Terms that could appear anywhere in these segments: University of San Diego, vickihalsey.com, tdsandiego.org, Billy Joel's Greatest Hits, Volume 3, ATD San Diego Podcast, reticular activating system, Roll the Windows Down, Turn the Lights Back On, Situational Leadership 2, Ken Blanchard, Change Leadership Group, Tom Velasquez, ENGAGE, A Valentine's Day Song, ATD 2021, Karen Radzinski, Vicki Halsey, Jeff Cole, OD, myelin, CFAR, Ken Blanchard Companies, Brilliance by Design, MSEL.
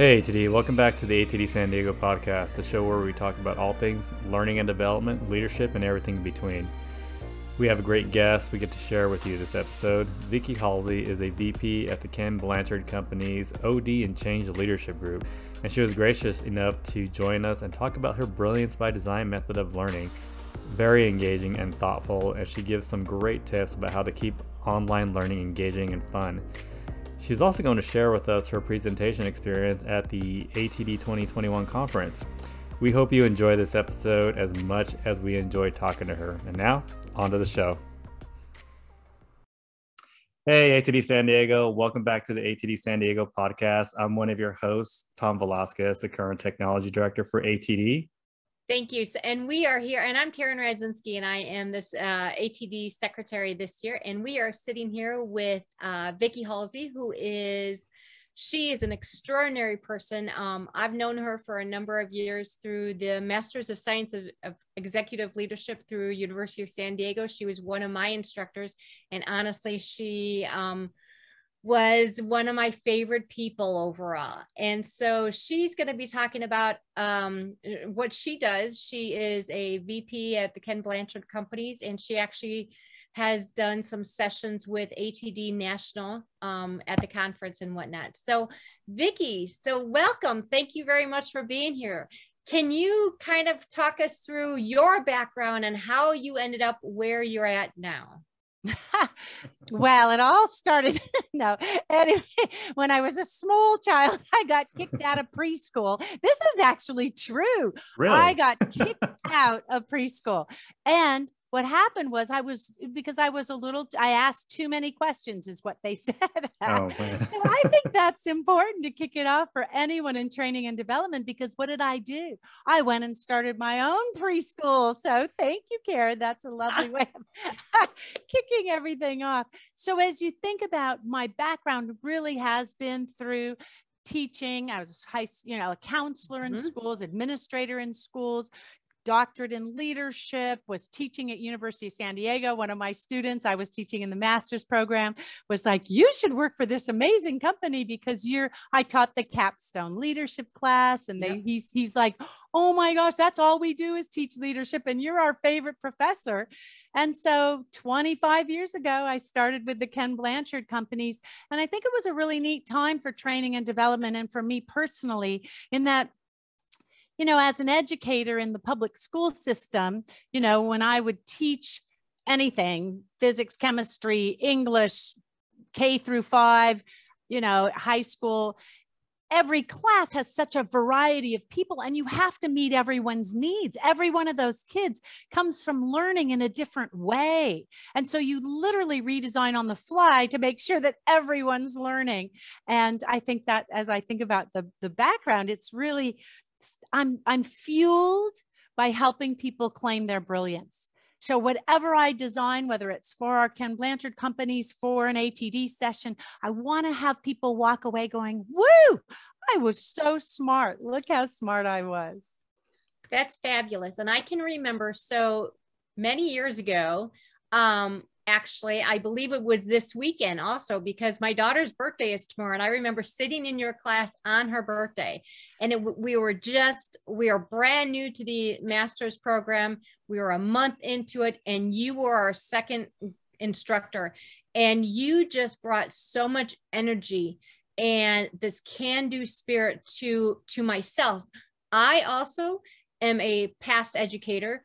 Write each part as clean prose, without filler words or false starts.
Hey ATD, welcome back to the ATD San Diego Podcast, the show where we talk about all things learning and development, leadership, and everything in between. We have a great guest we get to share with you this episode. Vicki Halsey is a VP at the Ken Blanchard Companies OD and Change Leadership Group, and she was gracious enough to join us and talk about her Brilliance by Design method of learning. Very engaging and thoughtful, and she gives some great tips about how to keep online learning engaging and fun. She's also going to share with us her presentation experience at the ATD 2021 conference. We hope you enjoy this episode as much as we enjoy talking to her. And now, on to the show. Hey, ATD San Diego. Welcome back to the ATD San Diego Podcast. I'm one of your hosts, Tom Velasquez, the current technology director for ATD. Thank you. And we are here, and I'm Karen Radzinski, and I am this ATD secretary this year. And we are sitting here with Vicki Halsey, who is an extraordinary person. I've known her for a number of years through the Master's of Science of Executive Leadership through University of San Diego. She was one of my instructors, and honestly, she was one of my favorite people overall. And so she's going to be talking about what she does. She is a VP at the Ken Blanchard Companies, and she actually has done some sessions with ATD National at the conference and whatnot. So Vicki, so welcome. Thank you very much for being here. Can you kind of talk us through your background and how you ended up where you're at now? Well, it all started anyway, when I was a small child, I got kicked out of preschool. This is actually true. Really? I got kicked out of preschool. And what happened was I asked too many questions is what they said. Oh, man. So I think that's important to kick it off for anyone in training and development, because what did I do? I went and started my own preschool. So thank you, Karen. That's a lovely way of kicking everything off. So as you think about my background, really has been through teaching. I was a counselor in schools, administrator in schools, doctorate in leadership, was teaching at University of San Diego. One of my students I was teaching in the master's program was like, you should work for this amazing company because I taught the capstone leadership class. And he's like, oh my gosh, that's all we do is teach leadership. And you're our favorite professor. And so 25 years ago, I started with the Ken Blanchard Companies. And I think it was a really neat time for training and development. And for me personally, in that, as an educator in the public school system, when I would teach anything, physics, chemistry, English, K-5, high school, every class has such a variety of people, and you have to meet everyone's needs. Every one of those kids comes from learning in a different way. And so you literally redesign on the fly to make sure that everyone's learning. And I think that as I think about the background, it's really, I'm fueled by helping people claim their brilliance. So whatever I design, whether it's for our Ken Blanchard Companies, for an ATD session, I want to have people walk away going, woo, I was so smart. Look how smart I was. That's fabulous. And I can remember so many years ago, actually, I believe it was this weekend also, because my daughter's birthday is tomorrow. And I remember sitting in your class on her birthday, and we were brand new to the master's program. We were a month into it, and you were our second instructor, and you just brought so much energy and this can-do spirit to myself. I also am a past educator.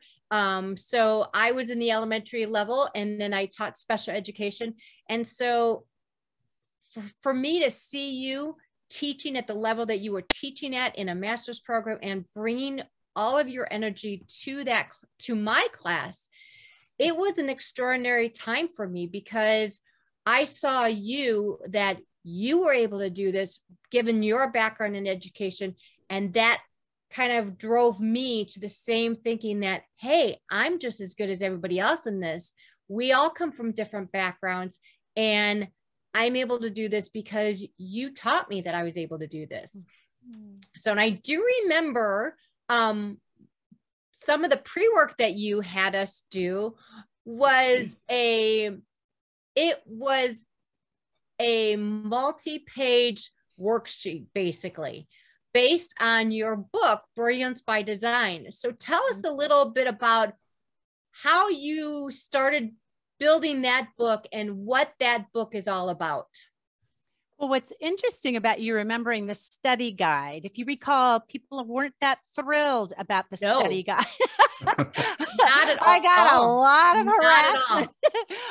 So I was in the elementary level, and then I taught special education. And so for me to see you teaching at the level that you were teaching at in a master's program and bringing all of your energy to my class, it was an extraordinary time for me, because I saw that you were able to do this given your background in education, and that kind of drove me to the same thinking that, hey, I'm just as good as everybody else in this. We all come from different backgrounds, and I'm able to do this because you taught me that I was able to do this. Mm-hmm. So, and I do remember some of the pre-work that you had us do was a multi-page worksheet, basically. based on your book, Brilliance by Design. So tell us a little bit about how you started building that book and what that book is all about. Well, what's interesting about you remembering the study guide, if you recall, people weren't that thrilled about the study guide. Not at all. I got a lot of harassment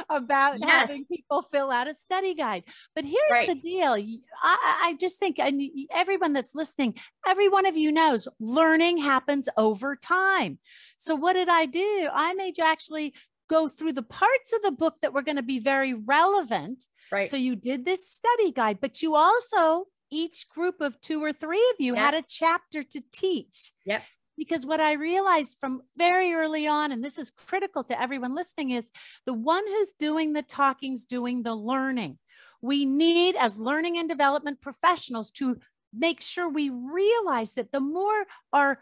about having people fill out a study guide. But here's the deal. I just think, and everyone that's listening, every one of you knows learning happens over time. So what did I do? I made you actually go through the parts of the book that were going to be very relevant. Right. So you did this study guide, but you also, each group of 2 or 3 of you had a chapter to teach. Yep. Because what I realized from very early on, and this is critical to everyone listening, is the one who's doing the talking's doing the learning. We need, as learning and development professionals, to make sure we realize that the more our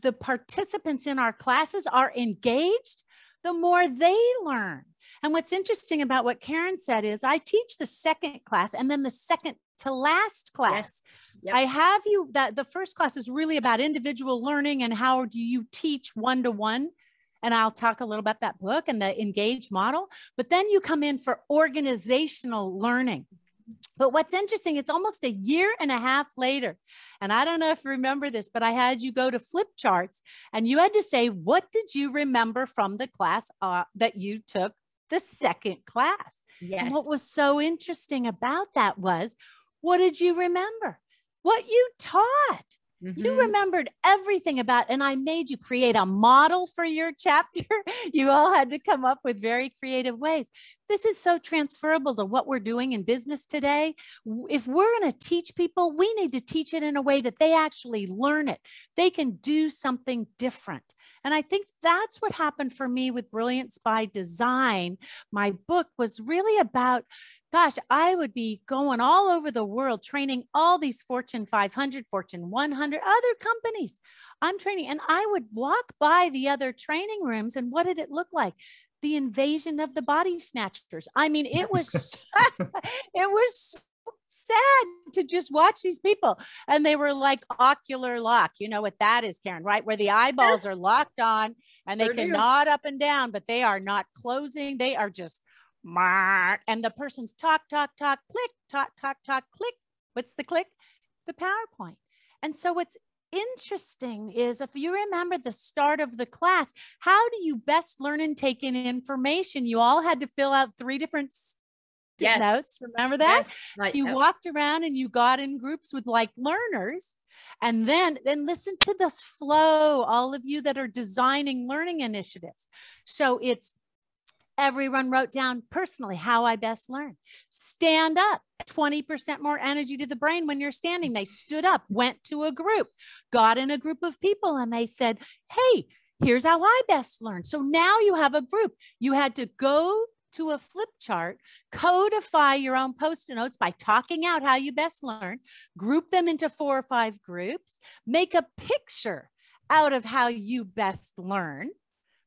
the participants in our classes are engaged, the more they learn. And what's interesting about what Karen said is I teach the second class and then the second to last class. Yes. Yep. I have you that the first class is really about individual learning and how do you teach one-to-one. And I'll talk a little about that book and the ENGAGE model, but then you come in for organizational learning. But what's interesting, it's almost a 1.5 years later. And I don't know if you remember this, but I had you go to flip charts and you had to say, what did you remember from the class that you took the second class? Yes. And what was so interesting about that was, what did you remember? What you taught. You remembered everything about, and I made you create a model for your chapter. You all had to come up with very creative ways. This is so transferable to what we're doing in business today. If we're going to teach people, we need to teach it in a way that they actually learn it. They can do something different. And I think that's what happened for me with Brilliance by Design. My book was really about, gosh, I would be going all over the world training all these Fortune 500, Fortune 100, other companies. I'm training and I would walk by the other training rooms and what did it look like? The invasion of the body snatchers. I mean, it was, it was sad to just watch these people. And they were like ocular lock. You know what that is, Karen, right? Where the eyeballs are locked on and they can nod up and down, but they are not closing. They are just, and the person's talk, talk, talk, click, talk, talk, talk, click. What's the click? The PowerPoint. And so what's interesting is if you remember the start of the class, how do you best learn and take in information? You all had to fill out 3 different notes. Remember that? Yes. Right. You walked around and you got in groups with like learners. And then listen to this flow, all of you that are designing learning initiatives. So it's everyone wrote down personally how I best learn. Stand up, 20% more energy to the brain when you're standing. They stood up, went to a group, got in a group of people, and they said, hey, here's how I best learn. So now you have a group. You had to go to a flip chart, codify your own Post-it notes by talking out how you best learn, group them into 4 or 5 groups, make a picture out of how you best learn.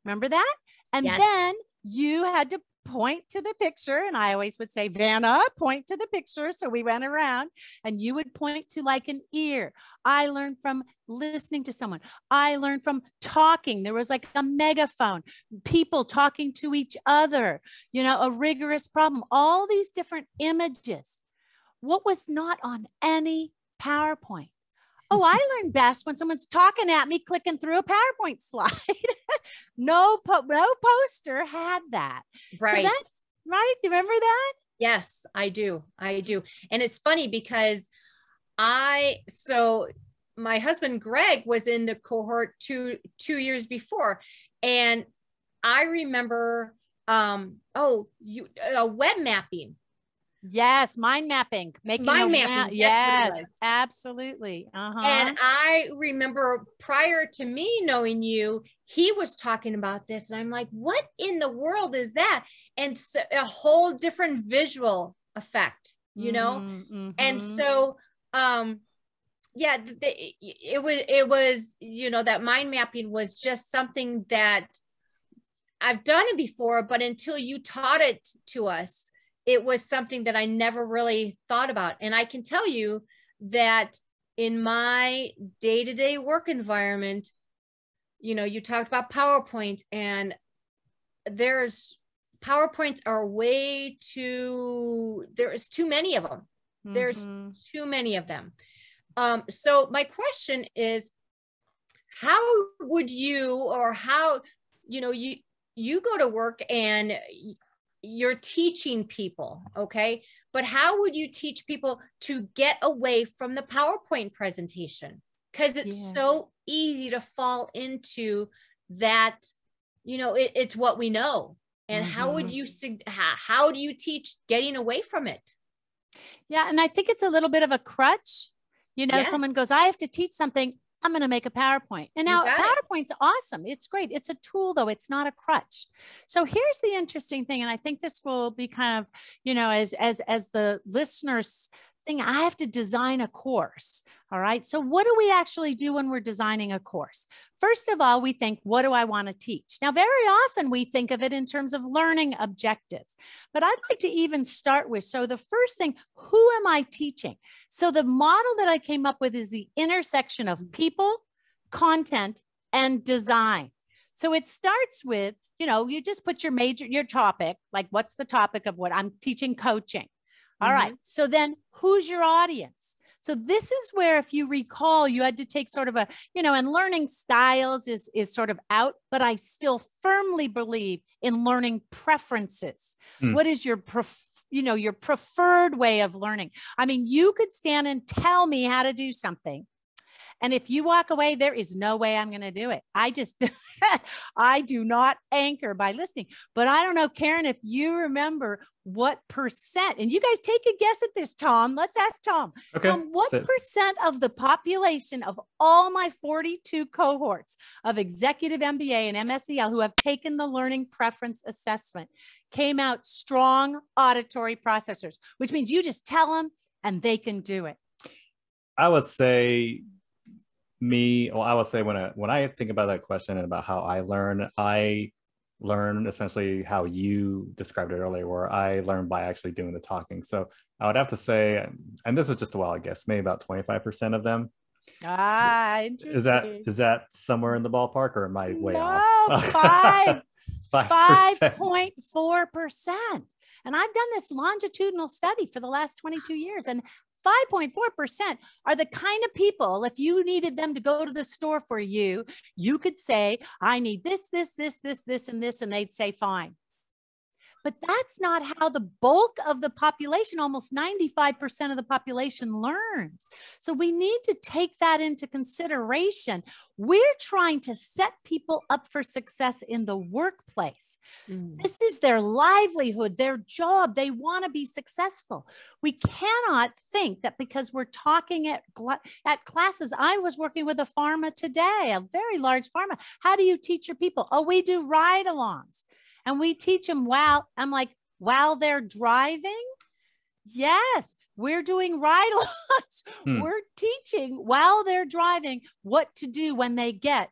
Remember that? And then you had to point to the picture. And I always would say, Vanna, point to the picture. So we went around and you would point to like an ear. I learned from listening to someone. I learned from talking. There was like a megaphone, people talking to each other, you know, a rigorous problem, all these different images. What was not on any PowerPoint? Oh, I learned best when someone's talking at me, clicking through a PowerPoint slide. No poster had that. Right. So that's right. You remember that? Yes, I do. I do. And it's funny because so my husband, Greg, was in the cohort two years before. And I remember, web mapping. Yes. Mind mapping. Yes, absolutely. And I remember prior to me knowing you, he was talking about this and I'm like, what in the world is that? And so, a whole different visual effect, you know? And so, it was, you know, that mind mapping was just something that I've done it before, but until you taught it to us, it was something that I never really thought about. And I can tell you that in my day-to-day work environment, you know, you talked about PowerPoint, and there's PowerPoints are way too, there is too many of them. Mm-hmm. There's too many of them. So my question is, how would you, or how, you know, you go to work and you're teaching people, okay? But how would you teach people to get away from the PowerPoint presentation? Because it's so easy to fall into that, you know, it's what we know. And how would you, how do you teach getting away from it? Yeah. And I think it's a little bit of a crutch. You know, someone goes, I have to teach something. I'm going to make a PowerPoint. And now PowerPoint's awesome. It's great. It's a tool, though. It's not a crutch. So here's the interesting thing. And I think this will be kind of, you know, as the listeners thing, I have to design a course. All right. So what do we actually do when we're designing a course? First of all, we think, what do I want to teach? Now, very often we think of it in terms of learning objectives, but I'd like to even start with, so the first thing, who am I teaching? So the model that I came up with is the intersection of people, content, and design. So it starts with, you know, you just put your major, your topic, like what's the topic of what I'm teaching, coaching. All right. So then who's your audience? So this is where, if you recall, you had to take sort of a, you know, and learning styles is sort of out, but I still firmly believe in learning preferences. What is your your preferred way of learning? I mean, you could stand and tell me how to do something, and if you walk away, there is no way I'm going to do it. I just, I do not anchor by listening. But I don't know, Karen, if you remember what percent, and you guys take a guess at this, Tom, let's ask Tom. Okay. Tom, what percent of the population of all my 42 cohorts of executive MBA and MSEL who have taken the learning preference assessment came out strong auditory processors, which means you just tell them and they can do it? I would say... when I think about that question and about how I learn essentially how you described it earlier, where I learn by actually doing the talking. So I would have to say, and this is just a wild guess, maybe about 25% of them. Interesting. Is that somewhere in the ballpark, or am I way off? 5.4%. And I've done this longitudinal study for the last 22 years. And 5.4% are the kind of people, if you needed them to go to the store for you, you could say, I need this, this, this, this, this, and this, and they'd say, fine. But that's not how the bulk of the population, almost 95% of the population, learns. So we need to take that into consideration. We're trying to set people up for success in the workplace. This is their livelihood, their job. They want to be successful. We cannot think that because we're talking at classes. I was working with a pharma today, a very large pharma. How do you teach your people? Oh, we do ride-alongs. And we teach them while they're driving. Yes, we're doing ride-alongs. We're teaching while they're driving what to do when they get,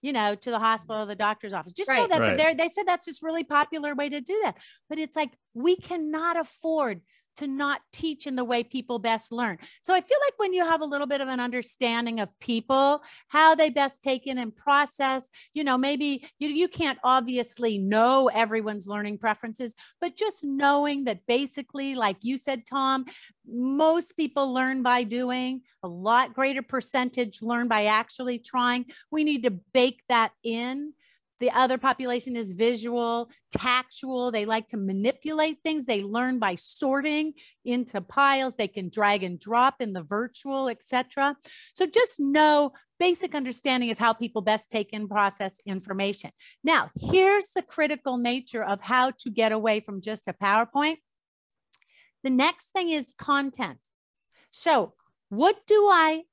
you know, to the hospital or the doctor's office. Just know that's they said that's this really popular way to do that. But it's like, we cannot afford to not teach in the way people best learn. So I feel like when you have a little bit of an understanding of people, how they best take in and process, you know, maybe you can't obviously know everyone's learning preferences, but just knowing that basically, like you said, Tom, most people learn by doing, a lot greater percentage learn by actually trying. We need to bake that in. The other population is visual, tactual. They like to manipulate things. They learn by sorting into piles. They can drag and drop in the virtual, etc. So just know basic understanding of how people best take in process information. Now, here's the critical nature of how to get away from just a PowerPoint. The next thing is content. So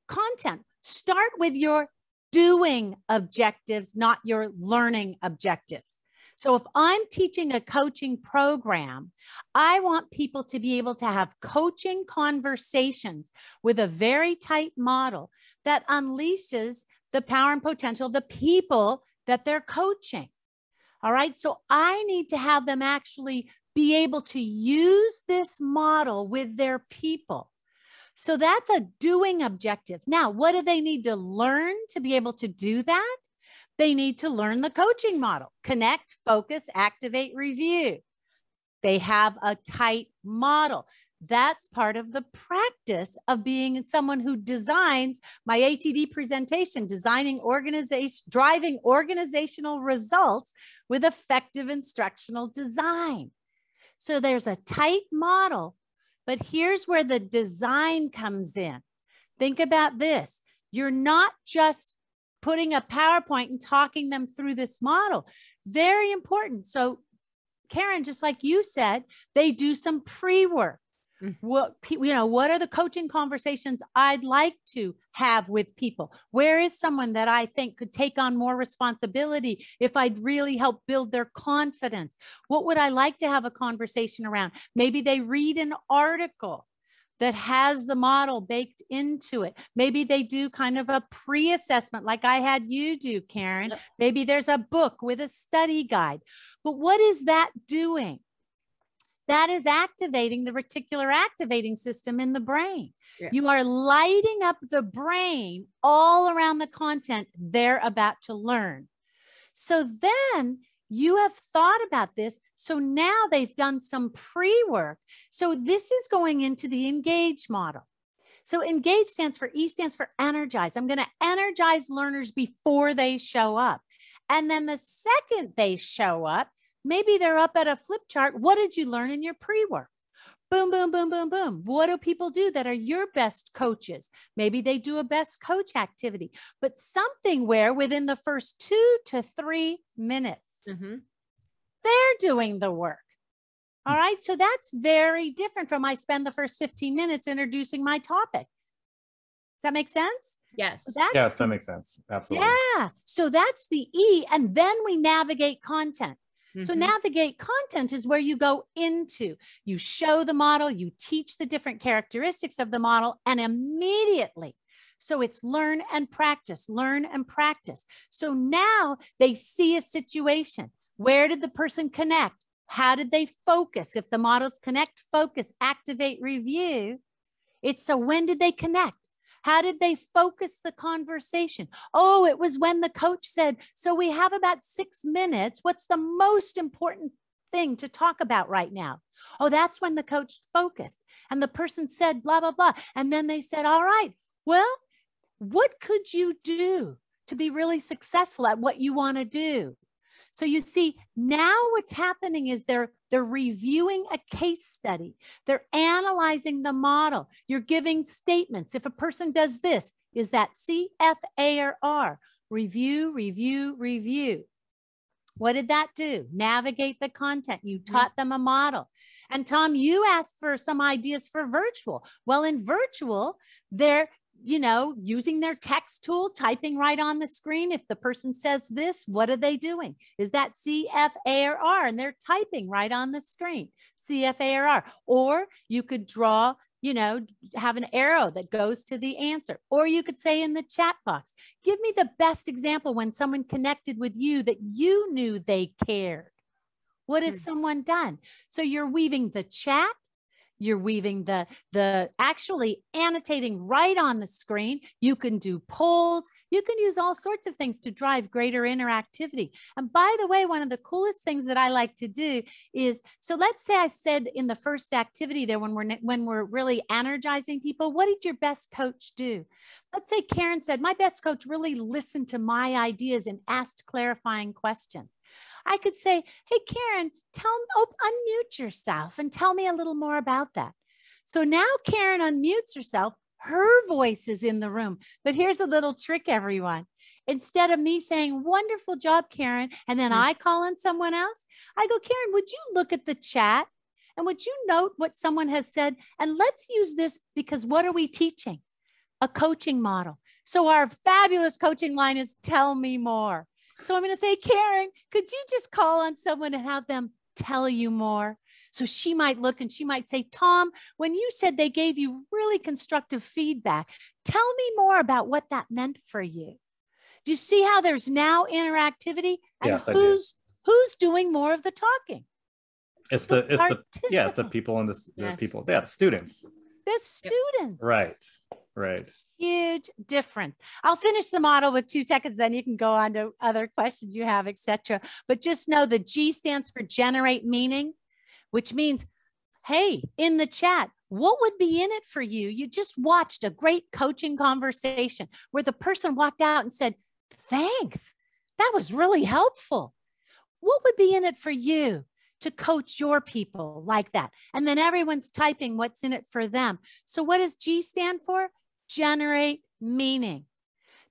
content? Start with your doing objectives, not your learning objectives. So if I'm teaching a coaching program, I want people to be able to have coaching conversations with a very tight model that unleashes the power and potential of the people that they're coaching. All right. So I need to have them actually be able to use this model with their people. So that's a doing objective. Now, what do they need to learn to be able to do that? They need to learn the coaching model: connect, focus, activate, review. They have a tight model. That's part of the practice of being someone who designs my ATD presentation, designing organization, driving organizational results with effective instructional design. So there's a tight model, but here's where the design comes in. Think about this. You're not just putting a PowerPoint and talking them through this model. Very important. So Karen, just like you said, they do some pre-work. What are the coaching conversations I'd like to have with people? Where is someone that I think could take on more responsibility if I'd really help build their confidence? What would I like to have a conversation around? Maybe they read an article that has the model baked into it. Maybe they do kind of a pre-assessment like I had you do, Karen. Yep. Maybe there's a book with a study guide. But what is that doing? That is activating the reticular activating system in the brain. Yeah. You are lighting up the brain all around the content they're about to learn. So then you have thought about this. So now they've done some pre-work. So this is going into the ENGAGE model. So ENGAGE stands for, E stands for energize. I'm going to energize learners before they show up. And then the second they show up, maybe they're up at a flip chart. What did you learn in your pre-work? Boom, boom, boom, boom, boom. What do people do that are your best coaches? Maybe they do a best coach activity, but something where within the first 2 to 3 minutes, they're doing the work. All right. So that's very different from I spend the first 15 minutes introducing my topic. Does that make sense? Yes. Yes, that makes sense. Absolutely. Yeah. So that's the E. And then we navigate content. So navigate content is where you go into, you show the model, you teach the different characteristics of the model, and immediately. So it's learn and practice, learn and practice. So now they see a situation. Where did the person connect? How did they focus? If the models connect, focus, activate, review, it's so when did they connect? How did they focus the conversation? Oh, it was when the coach said, so we have about 6 minutes. What's the most important thing to talk about right now? Oh, that's when the coach focused and the person said, blah, blah, blah. And then they said, all right, well, what could you do to be really successful at what you want to do? So you see, now what's happening is they're reviewing a case study. They're analyzing the model. You're giving statements. If a person does this, is that CFAR? Review, review, review. What did that do? Navigate the content. You taught them a model. And Tom, you asked for some ideas for virtual. Well, in virtual, they're using their text tool, typing right on the screen. If the person says this, what are they doing? Is that CFAR? And they're typing right on the screen, CFAR. Or you could draw, have an arrow that goes to the answer. Or you could say in the chat box, give me the best example when someone connected with you that you knew they cared. What has someone done? So you're weaving the chat. You're weaving the actually annotating right on the screen. You can do polls. You can use all sorts of things to drive greater interactivity. And by the way, one of the coolest things that I like to do is, so let's say I said in the first activity there when we're really energizing people, what did your best coach do? Let's say Karen said, my best coach really listened to my ideas and asked clarifying questions. I could say, hey, Karen, unmute yourself and tell me a little more about that. So now Karen unmutes herself. Her voice is in the room. But here's a little trick, everyone. Instead of me saying, wonderful job, Karen, and then I call on someone else, I go, Karen, would you look at the chat? And would you note what someone has said? And let's use this because what are we teaching? A coaching model. So our fabulous coaching line is tell me more. So I'm going to say, Karen, could you just call on someone and have them tell you more? So she might look and she might say, Tom, when you said they gave you really constructive feedback, tell me more about what that meant for you. Do you see how there's now interactivity? And yes, who's doing more of the talking? It's the people in the students. They're students. Right, right. Huge difference. I'll finish the model with 2 seconds, then you can go on to other questions you have, et cetera. But just know the G stands for generate meaning, which means, hey, in the chat, what would be in it for you? You just watched a great coaching conversation where the person walked out and said, thanks, that was really helpful. What would be in it for you to coach your people like that? And then everyone's typing what's in it for them. So what does G stand for? Generate meaning.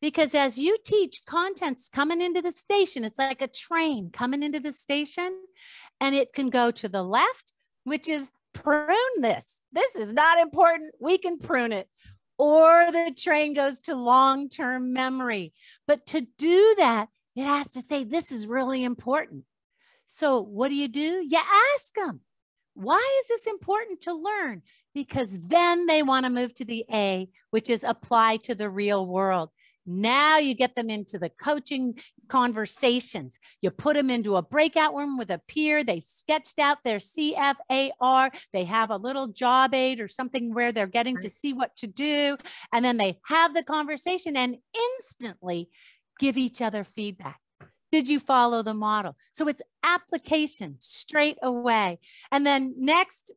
Because as you teach, content's coming into the station. It's like a train coming into the station, and it can go to the left, which is prune this. This is not important. We can prune it. Or the train goes to long-term memory. But to do that, it has to say, this is really important. So what do? You ask them, why is this important to learn? Because then they want to move to the A, which is apply to the real world. Now you get them into the coaching conversations. You put them into a breakout room with a peer. They've sketched out their CFAR. They have a little job aid or something where they're getting to see what to do. And then they have the conversation and instantly give each other feedback. Did you follow the model? So it's application straight away. And then next,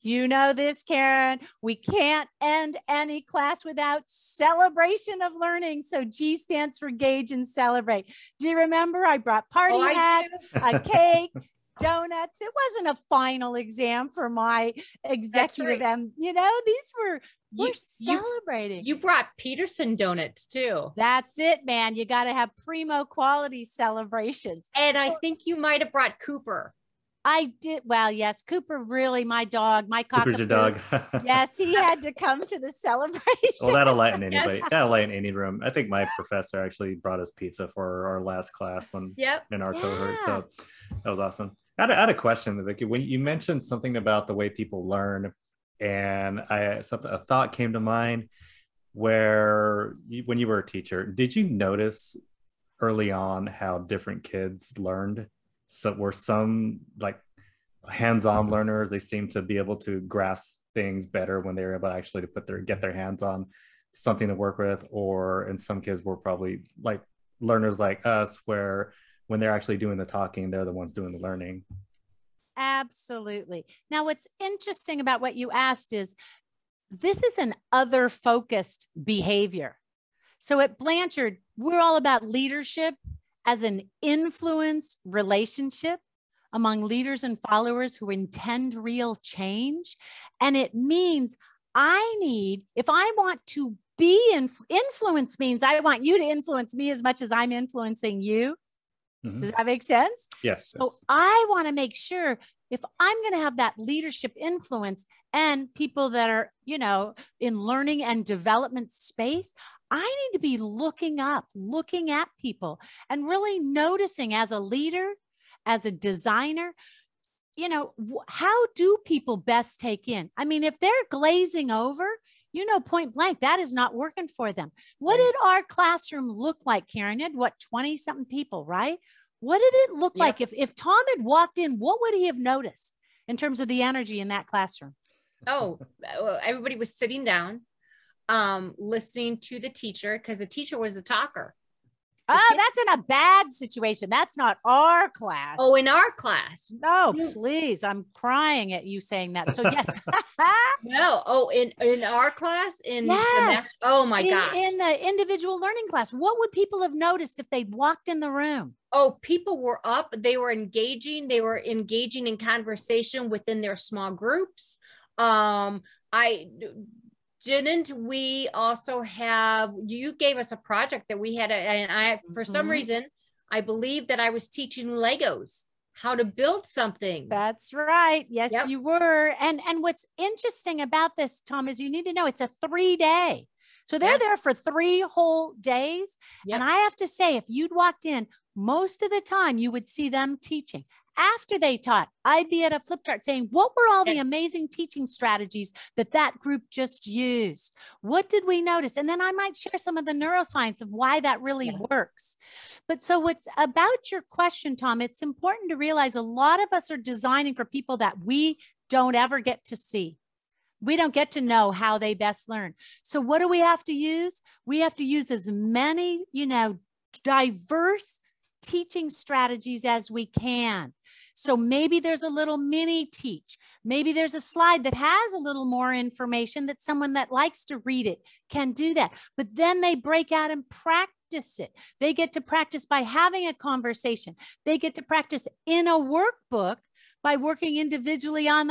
you know this, Karen, we can't end any class without celebration of learning. So G stands for gauge and celebrate. Do you remember I brought party hats, a cake, donuts? It wasn't a final exam for my executive. Right. You know, these were, we're celebrating. You brought Peterson donuts too. That's it, man. You got to have primo quality celebrations. And I think you might have brought Cooper. I did. Well, yes, Cooper, really, my dog, my cockapoo. Cooper's your dog. Yes, he had to come to the celebration. Well, that'll lighten anybody. Yes. That'll lighten any room. I think my professor actually brought us pizza for our last class when in our cohort. So that was awesome. I had a question, Vicki. When you mentioned something about the way people learn, and a thought came to mind where when you were a teacher, did you notice early on how different kids learned? So were some like hands-on learners, they seemed to be able to grasp things better when they were able actually to get their hands on something to work with, or in some kids were probably like learners like us, where when they're actually doing the talking, they're the ones doing the learning. Absolutely. Now, what's interesting about what you asked is this is an other-focused behavior. So at Blanchard, we're all about leadership as an influence relationship among leaders and followers who intend real change. And it means I need, if I want to be influence means I want you to influence me as much as I'm influencing you. Does that make sense? Yes. So I want to make sure if I'm going to have that leadership influence and people that are, you know, in learning and development space, I need to be looking up, looking at people and really noticing as a leader, as a designer, you know, how do people best take in? I mean, if they're glazing over, you know, point blank, that is not working for them. What did our classroom look like, Karen? Had what, 20 something people, right? What did it look like? If Tom had walked in, what would he have noticed in terms of the energy in that classroom? Oh, well, everybody was sitting down, listening to the teacher, because the teacher was the talker. Oh, that's in a bad situation. That's not our class. Oh, in our class. No, please. I'm crying at you saying that. So yes. No. Oh, in our class? In oh my God. In the individual learning class. What would people have noticed if they'd walked in the room? Oh, people were up. They were engaging. They were engaging in conversation within their small groups. Didn't we also have, you gave us a project that we had, and I, for some reason, I believe that I was teaching Legos, how to build something. That's right. Yes, you were. And what's interesting about this, Tom, is you need to know it's a 3-day. So they're there for 3 whole days. And I have to say, if you'd walked in, most of the time you would see them teaching. After they taught, I'd be at a flip chart saying, what were all the amazing teaching strategies that that group just used? What did we notice? And then I might share some of the neuroscience of why that really works. But so what's about your question, Tom, it's important to realize a lot of us are designing for people that we don't ever get to see. We don't get to know how they best learn. So what do we have to use? We have to use as many, diverse teaching strategies as we can. So maybe there's a little mini teach. Maybe there's a slide that has a little more information that someone that likes to read it can do that. But then they break out and practice it. They get to practice by having a conversation. They get to practice in a workbook by working individually on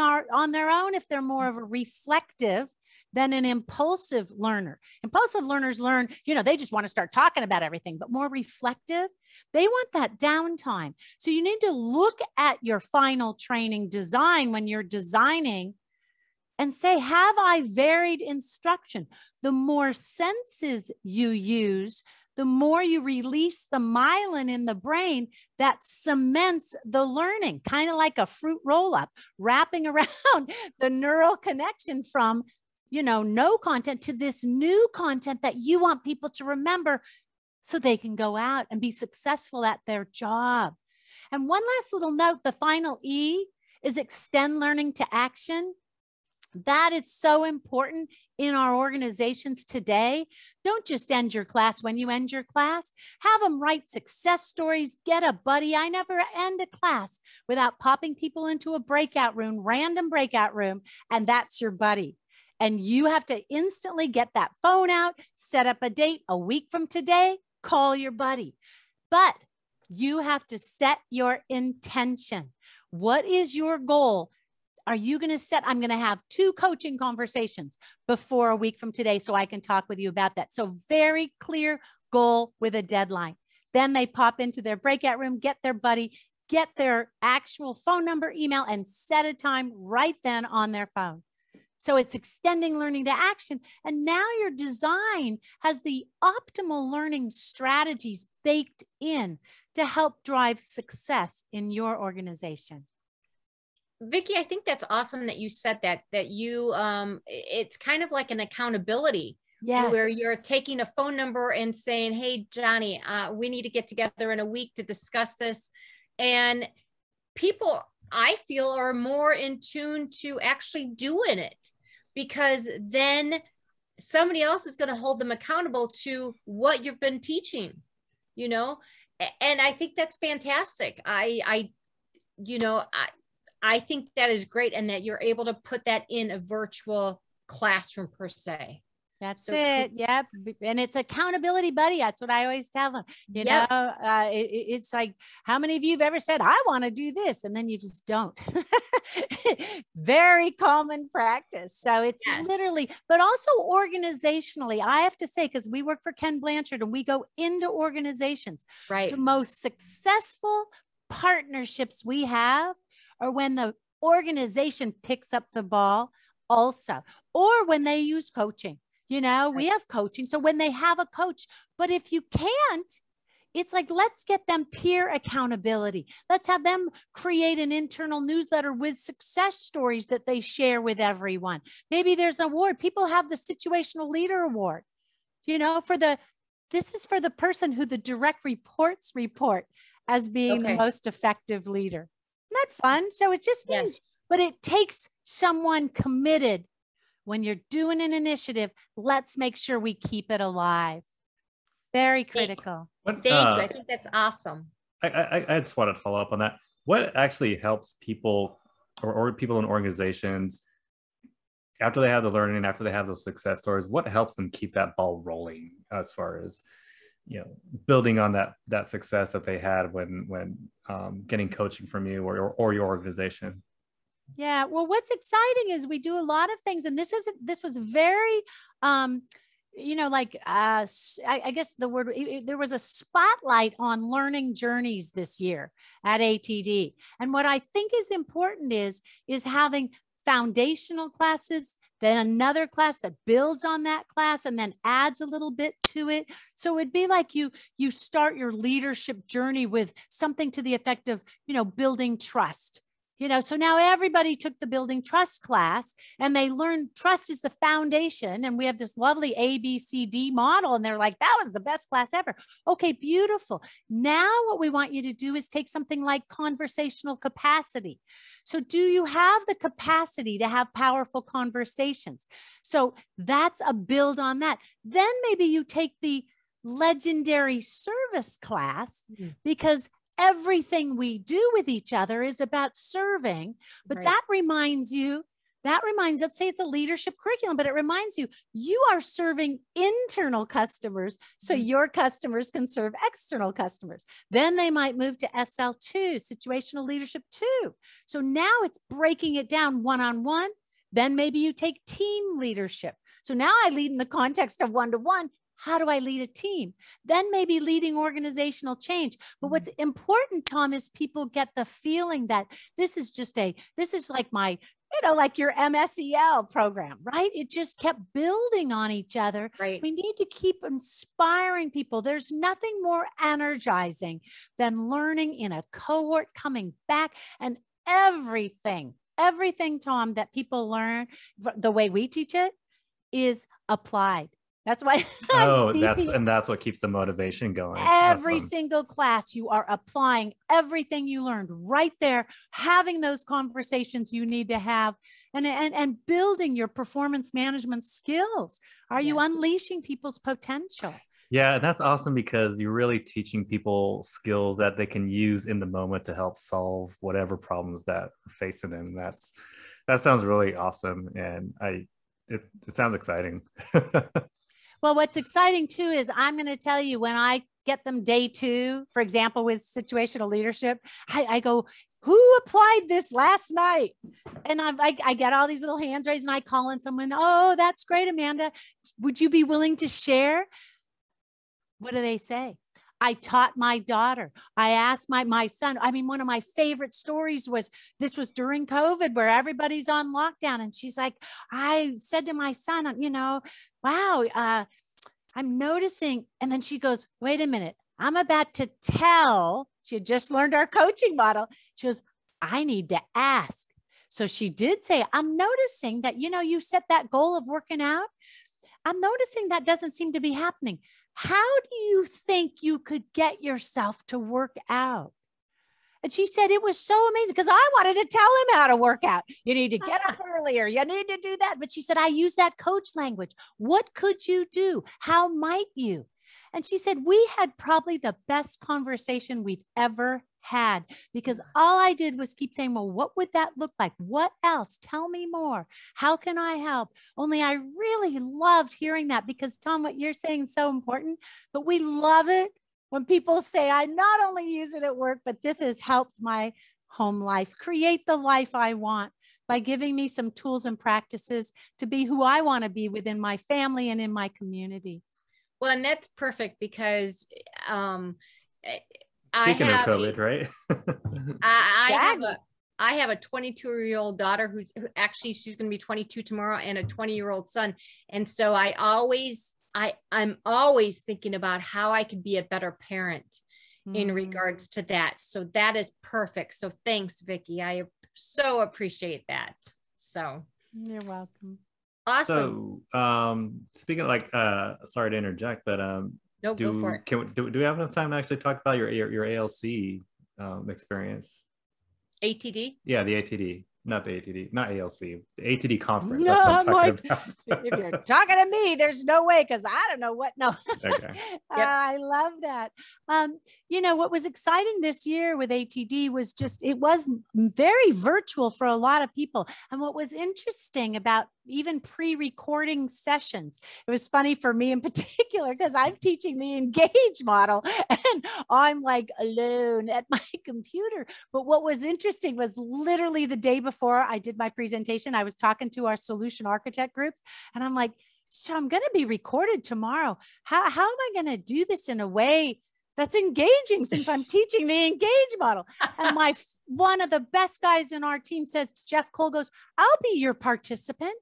their own if they're more of a reflective than an impulsive learner. Impulsive learners learn, they just want to start talking about everything, but more reflective, they want that downtime. So you need to look at your final training design when you're designing and say, have I varied instruction? The more senses you use, the more you release the myelin in the brain that cements the learning, kind of like a fruit roll-up, wrapping around the neural connection from, no content to this new content that you want people to remember so they can go out and be successful at their job. And one last little note, the final E is extend learning to action. That is so important in our organizations today. Don't just end your class when you end your class. Have them write success stories. Get a buddy. I never end a class without popping people into a breakout room, random breakout room, and that's your buddy. And you have to instantly get that phone out, set up a date a week from today, call your buddy. But you have to set your intention. What is your goal? Are you going to set, I'm going to have 2 coaching conversations before a week from today so I can talk with you about that. So very clear goal with a deadline. Then they pop into their breakout room, get their buddy, get their actual phone number, email, and set a time right then on their phone. So it's extending learning to action. And now your design has the optimal learning strategies baked in to help drive success in your organization. Vicki, I think that's awesome that you said that you, it's kind of like an accountability. Yes. Where you're taking a phone number and saying, hey, Johnny, we need to get together in a week to discuss this. And people, I feel, are more in tune to actually doing it, because then somebody else is going to hold them accountable to what you've been teaching, and I think that's fantastic. I think that is great, and that you're able to put that in a virtual classroom per se. That's it. Yep. And it's accountability buddy. That's what I always tell them. It's like, how many of you have ever said, I want to do this, and then you just don't? Very common practice. So it's literally, but also organizationally, I have to say, because we work for Ken Blanchard and we go into organizations, right? The most successful partnerships we have are when the organization picks up the ball also, or when they use coaching. We have coaching. So when they have a coach, but if you can't, it's like, let's get them peer accountability. Let's have them create an internal newsletter with success stories that they share with everyone. Maybe there's an award. People have the Situational Leader Award, this is for the person who the direct reports report as being the most effective leader. Isn't that fun? So it just means, but it takes someone committed. When you're doing an initiative, let's make sure we keep it alive. Very critical. Thank you. I think that's awesome. I just want to follow up on that. What actually helps people or people in organizations after they have the learning, after they have those success stories, what helps them keep that ball rolling as far as, building on that success that they had when getting coaching from you or your organization? Yeah. Well, what's exciting is we do a lot of things, and this was very, I guess the word, there was a spotlight on learning journeys this year at ATD. And what I think is important is having foundational classes, then another class that builds on that class and then adds a little bit to it. So it'd be like you start your leadership journey with something to the effect of, building trust. You know, so now everybody took the building trust class and they learned trust is the foundation. And we have this lovely ABCD model. And they're like, that was the best class ever. Okay, beautiful. Now what we want you to do is take something like conversational capacity. So do you have the capacity to have powerful conversations? So that's a build on that. Then maybe you take the legendary service class because everything we do with each other is about serving, but that reminds you, let's say it's a leadership curriculum, but it reminds you, you are serving internal customers. So your customers can serve external customers. Then they might move to SL2, Situational Leadership 2. So now it's breaking it down one-on-one. Then maybe you take team leadership. So now I lead in the context of one-to-one. How do I lead a team? Then maybe leading organizational change. But what's important, Tom, is people get the feeling that this is just a, this is like my, you know, like your MSEL program, right? It just kept building on each other. Right. We need to keep inspiring people. There's nothing more energizing than learning in a cohort, coming back, and everything, Tom, that people learn, the way we teach it is applied. That's why. That's what keeps the motivation going. Every single class, you are applying everything you learned right there, having those conversations you need to have, and building your performance management skills. Are you unleashing people's potential? Yeah, and that's awesome because you're really teaching people skills that they can use in the moment to help solve whatever problems that are facing them. That sounds really awesome, and it sounds exciting. Well, what's exciting too is I'm going to tell you when I get them day two, for example, with situational leadership, I go, who applied this last night? And I get all these little hands raised and I call in someone, oh, that's great, Amanda. Would you be willing to share? What do they say? I taught my daughter. I asked my son. I mean, one of my favorite stories was, this was during COVID where everybody's on lockdown. And she's like, I said to my son, you know, wow, I'm noticing. And then she goes, wait a minute, I'm about to tell. She had just learned our coaching model. She goes, I need to ask. So she did say, I'm noticing that, you know, you set that goal of working out. I'm noticing that doesn't seem to be happening. How do you think you could get yourself to work out? And she said, it was so amazing because I wanted to tell him how to work out. You need to get up earlier. You need to do that. But she said, I use that coach language. What could you do? How might you? And she said, we had probably the best conversation we've ever had because all I did was keep saying, well, what would that look like? What else? Tell me more. How can I help? Only I really loved hearing that because, Tom, what you're saying is so important, but we love it when people say, I not only use it at work, but this has helped my home life, create the life I want by giving me some tools and practices to be who I want to be within my family and in my community. Well, and that's perfect because Speaking of COVID, right? I have a 22-year-old daughter who's going to be 22 tomorrow and a 20-year-old son. And so I'm always thinking about how I could be a better parent in regards to that. So that is perfect. So thanks, Vicki. I so appreciate that. So you're welcome. Awesome. So speaking of sorry to interject, but nope, go for it. Do we have enough time to actually talk about your ALC experience? ATD? Yeah, the ATD. Not the ATD. Not ALC. The ATD conference. No, that's what I'm talking about. If you're talking to me, there's no way because I don't know what. No. Okay. I love that. You know, what was exciting this year with ATD was just, it was very virtual for a lot of people. And what was interesting about even pre-recording sessions, it was funny for me in particular, because I'm teaching the ENGAGE model and I'm like alone at my computer. But what was interesting was literally the day before I did my presentation, I was talking to our solution architect groups and I'm like, so I'm going to be recorded tomorrow. How am I going to do this in a way that's engaging since I'm teaching the ENGAGE model? And one of the best guys in our team says, Jeff Cole goes, I'll be your participant.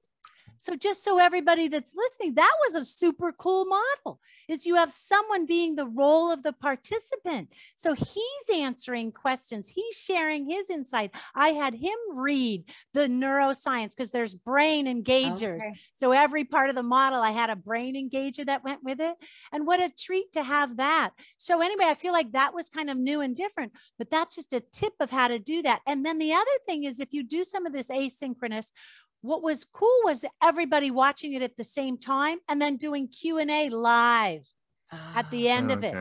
So just so everybody that's listening, that was a super cool model, is you have someone being the role of the participant. So he's answering questions. He's sharing his insight. I had him read the neuroscience because there's brain engagers. Okay. So every part of the model, I had a brain engager that went with it. And what a treat to have that. So anyway, I feel like that was kind of new and different, but that's just a tip of how to do that. And then the other thing is, if you do some of this asynchronous, what was cool was everybody watching it at the same time and then doing Q&A live at the end of it.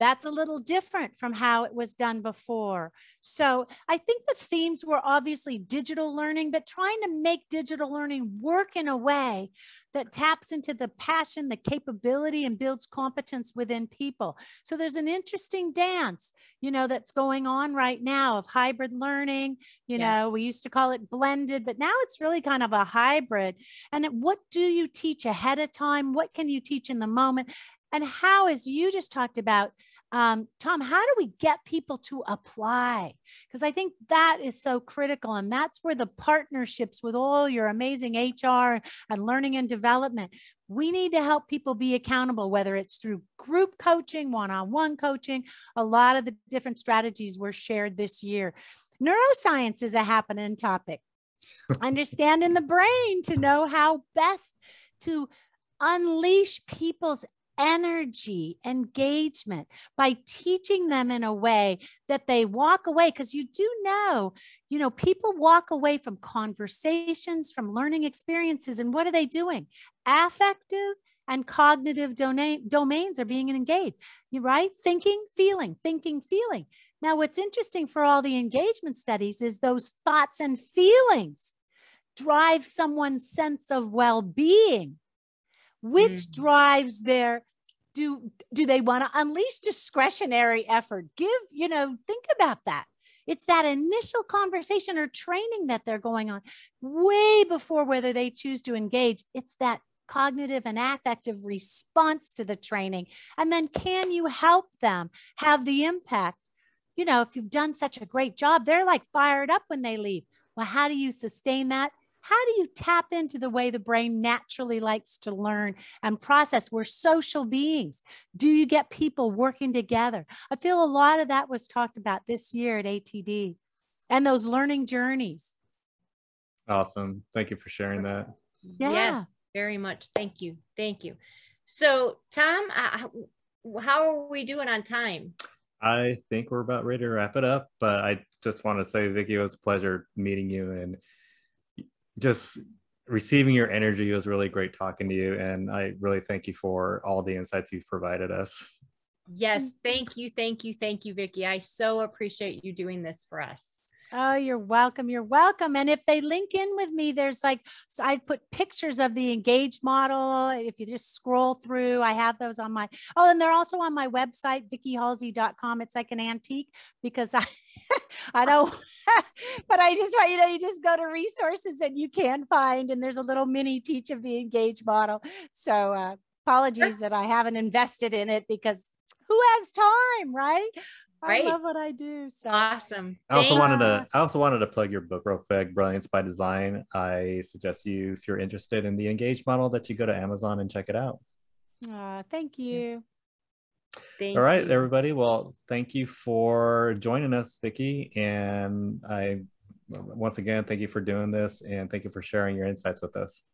That's a little different from how it was done before. So I think the themes were obviously digital learning, but trying to make digital learning work in a way that taps into the passion, the capability, and builds competence within people. So there's an interesting dance, you know, that's going on right now of hybrid learning. You know, we used to call it blended, but now it's really kind of a hybrid. And what do you teach ahead of time? What can you teach in the moment? And how, as you just talked about, Tom, how do we get people to apply? Because I think that is so critical. And that's where the partnerships with all your amazing HR and learning and development, we need to help people be accountable, whether it's through group coaching, one-on-one coaching, a lot of the different strategies were shared this year. Neuroscience is a happening topic. Understanding the brain to know how best to unleash people's energy, engagement, by teaching them in a way that they walk away. Because you do know, you know, people walk away from conversations, from learning experiences. And what are they doing? Affective and cognitive domains are being engaged, right? Thinking, feeling, thinking, feeling. Now, what's interesting for all the engagement studies is those thoughts and feelings drive someone's sense of well-being, which drives their, do they want to unleash discretionary effort? Think about that. It's that initial conversation or training that they're going on way before whether they choose to engage. It's that cognitive and affective response to the training. And then can you help them have the impact? You know, if you've done such a great job, they're like fired up when they leave. Well, how do you sustain that? How do you tap into the way the brain naturally likes to learn and process? We're social beings. Do you get people working together? I feel a lot of that was talked about this year at ATD and those learning journeys. Awesome. Thank you for sharing that. Yeah. Yes, very much. Thank you. Thank you. So, Tom, how are we doing on time? I think we're about ready to wrap it up, but I just want to say, Vicki, it was a pleasure meeting you, and just receiving your energy. It was really great talking to you, and I really thank you for all the insights you've provided us. Yes, thank you, Vicki. I so appreciate you doing this for us. Oh, you're welcome. You're welcome. And if they link in with me, there's like, so I've put pictures of the ENGAGE model. If you just scroll through, I have those on my, oh, and they're also on my website, vickihalsey.com. It's like an antique because I don't, but I just want, you know, you just go to resources and you can find, and there's a little mini teach of the ENGAGE model. So apologies that I haven't invested in it, because who has time, right? Right. I love what I do. So awesome. I also wanted to plug your book real quick, Brilliance by Design. I suggest you, if you're interested in the ENGAGE model, that you go to Amazon and check it out. Thank you. All right, everybody. Well, thank you for joining us, Vicki. And I, once again, thank you for doing this, and thank you for sharing your insights with us.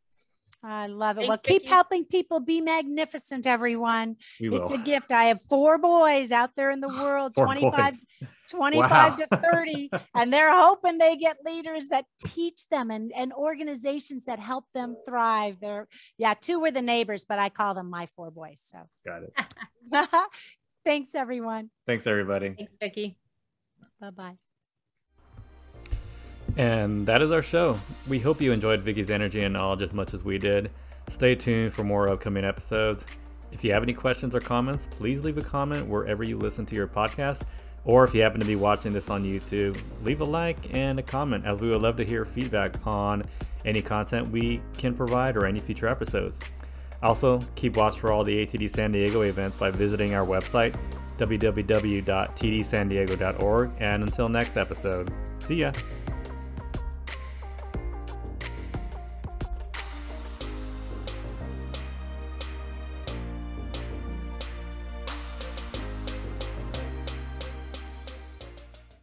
I love it. Thanks, well, keep helping people be magnificent, everyone. It's a gift. I have 4 boys out there in the world, 25 to 30, and they're hoping they get leaders that teach them, and organizations that help them thrive. They're, 2 were the neighbors, but I call them my 4 boys. So got it. Thanks, everyone. Thanks, everybody. Thanks, Vicki. Bye-bye. And that is our show. We hope you enjoyed Vicki's energy and knowledge as much as we did. Stay tuned for more upcoming episodes. If you have any questions or comments, please leave a comment wherever you listen to your podcast. Or if you happen to be watching this on YouTube, leave a like and a comment, as we would love to hear feedback on any content we can provide or any future episodes. Also, keep watch for all the ATD San Diego events by visiting our website, www.tdsandiego.org. And until next episode, see ya.